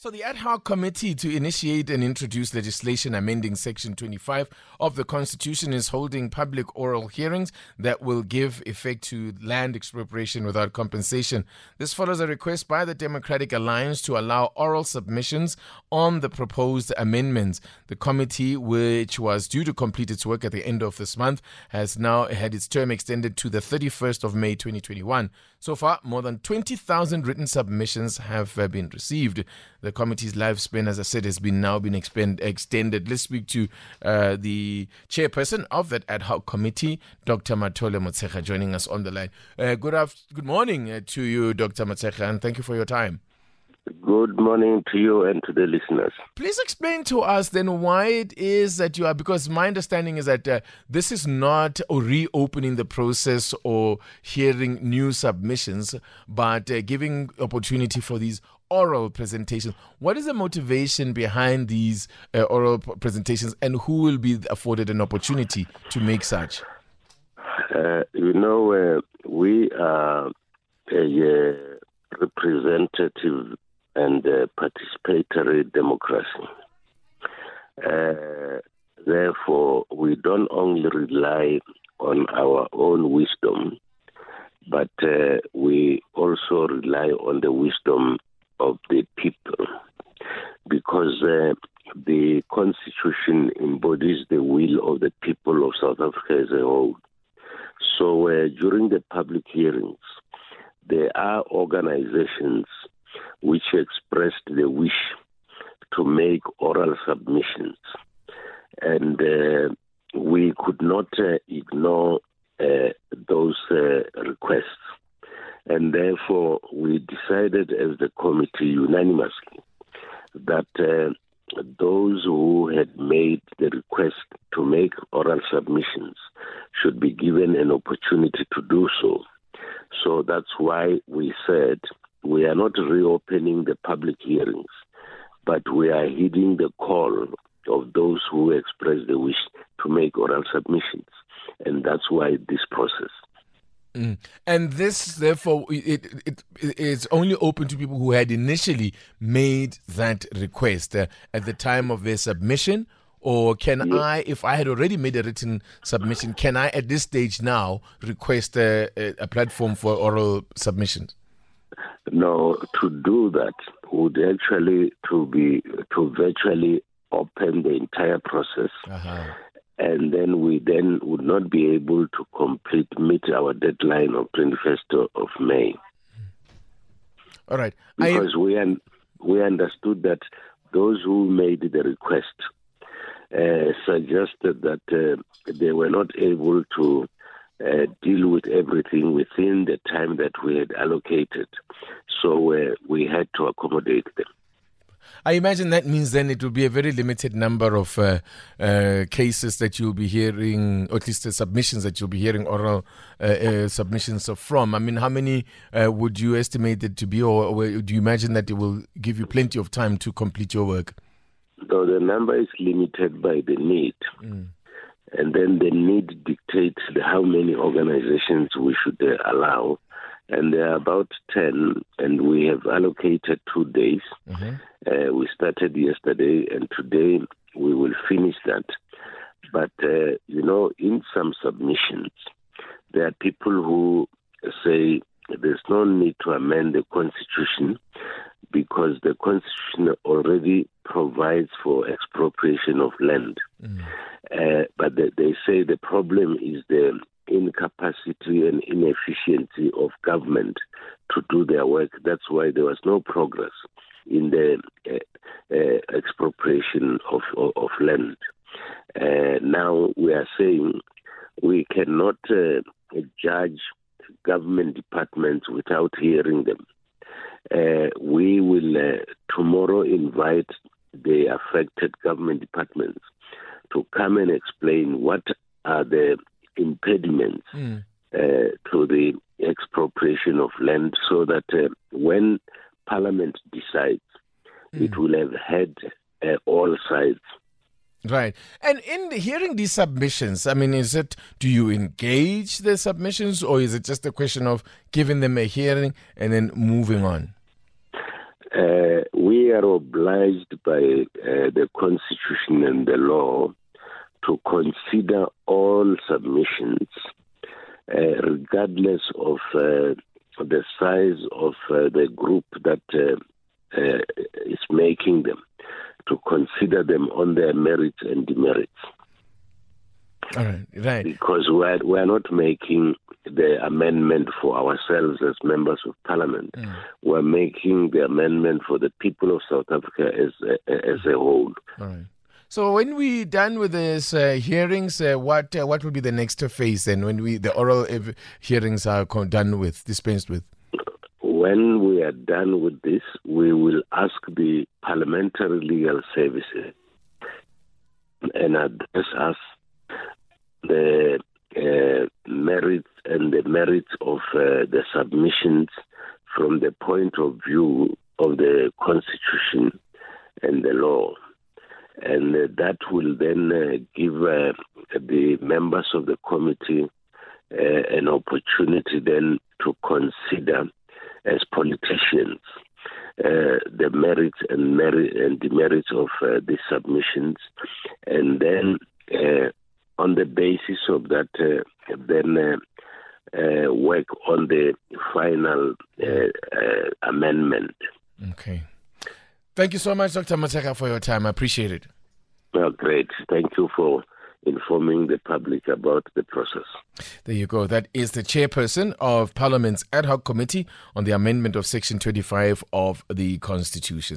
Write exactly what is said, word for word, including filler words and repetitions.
So the ad hoc committee to initiate and introduce legislation amending Section twenty-five of the Constitution is holding public oral hearings that will give effect to land expropriation without compensation. This follows a request by the Democratic Alliance to allow oral submissions on the proposed amendments. The committee, which was due to complete its work at the end of this month, has now had its term extended to the thirty-first of May twenty twenty-one. So far, more than twenty thousand written submissions have been received. The committee's lifespan, as I said, has been now been expend, extended. Let's speak to uh, the chairperson of that ad hoc committee, Doctor Mathole Motshekga, joining us on the line. Uh, good after, good morning uh, to you, Doctor Motshekga, and thank you for your time. Good morning to you and to the listeners. Please explain to us then why it is that you are, because my understanding is that uh, this is not reopening the process or hearing new submissions, but uh, giving opportunity for these oral presentations. What is the motivation behind these uh, oral p- presentations, and who will be afforded an opportunity to make such? Uh, you know, uh, we are a uh, representative and uh, participatory democracy. Uh, therefore, we don't only rely on our own wisdom, but uh, we also rely on the wisdom of the people, because uh, the Constitution embodies the will of the people of South Africa as a whole. So uh, during the public hearings, there are organizations which expressed the wish to make oral submissions. And uh, we could not uh, ignore uh, those uh, requests. And therefore, we decided as the committee unanimously that uh, those who had made the request to make oral submissions should be given an opportunity to do so. So that's why we said we are not reopening the public hearings, but we are heeding the call of those who express the wish to make oral submissions. And that's why this process. Mm. And this, therefore, it, it, it is only open to people who had initially made that request uh, at the time of their submission? Or can yes. I, if I had already made a written submission, can I at this stage now request a, a platform for oral submissions? No, to do that would actually to be to virtually open the entire process. Uh-huh. And then we then would not be able to complete, meet our deadline of twenty-first of May. All right. Because I... we, un- we understood that those who made the request uh, suggested that uh, they were not able to uh, deal with everything within the time that we had allocated. So uh, we had to accommodate them. I imagine that means then it will be a very limited number of uh, uh, cases that you'll be hearing, or at least the submissions that you'll be hearing oral uh, uh, submissions from. I mean, how many uh, would you estimate it to be, or do you imagine that it will give you plenty of time to complete your work? No, the number is limited by the need. Mm. And then the need dictates how many organizations we should uh, allow. And there are about ten, and we have allocated two days. Mm-hmm. Uh, we started yesterday, and today we will finish that. But, uh, you know, in some submissions, there are people who say there's no need to amend the Constitution because the Constitution already provides for expropriation of land. Mm-hmm. Uh, but they, they say the problem is the incapacity and inefficiency of government to do their work. That's why there was no progress in the uh, uh, expropriation of, of, of land. Uh, now we are saying we cannot uh, judge government departments without hearing them. Uh, we will uh, tomorrow invite the affected government departments to come and explain what are the impediments mm. uh, to the expropriation of land, so that uh, when Parliament decides mm. it will have had uh, all sides. Right. And in hearing these submissions, I mean, is it, do you engage the submissions, or is it just a question of giving them a hearing and then moving on? Uh, we are obliged by uh, the Constitution and the law to consider all submissions, uh, regardless of uh, the size of uh, the group that uh, uh, is making them, to consider them on their merits and demerits. All right, right. Because we're, we're not making the amendment for ourselves as members of parliament. Mm. We're making the amendment for the people of South Africa as a, as a whole. All right. So when we're done with these uh, hearings, uh, what uh, what will be the next phase then, when we the oral ev- hearings are done with, dispensed with? When we are done with this, we will ask the Parliamentary Legal Services and address us the uh, merits and the merits of uh, the submissions from the point of view of the Constitution and the law. And uh, that will then uh, give uh, the members of the committee uh, an opportunity then to consider, as politicians, uh, the merits and merit and demerits of uh, the submissions, and then uh, on the basis of that, uh, then uh, uh, work on the final uh, uh, amendment. Okay. Thank you so much, Doctor Motshekga, for your time. I appreciate it. Well, great. Thank you for informing the public about the process. There you go. That is the chairperson of Parliament's Ad Hoc Committee on the Amendment of Section twenty-five of the Constitution.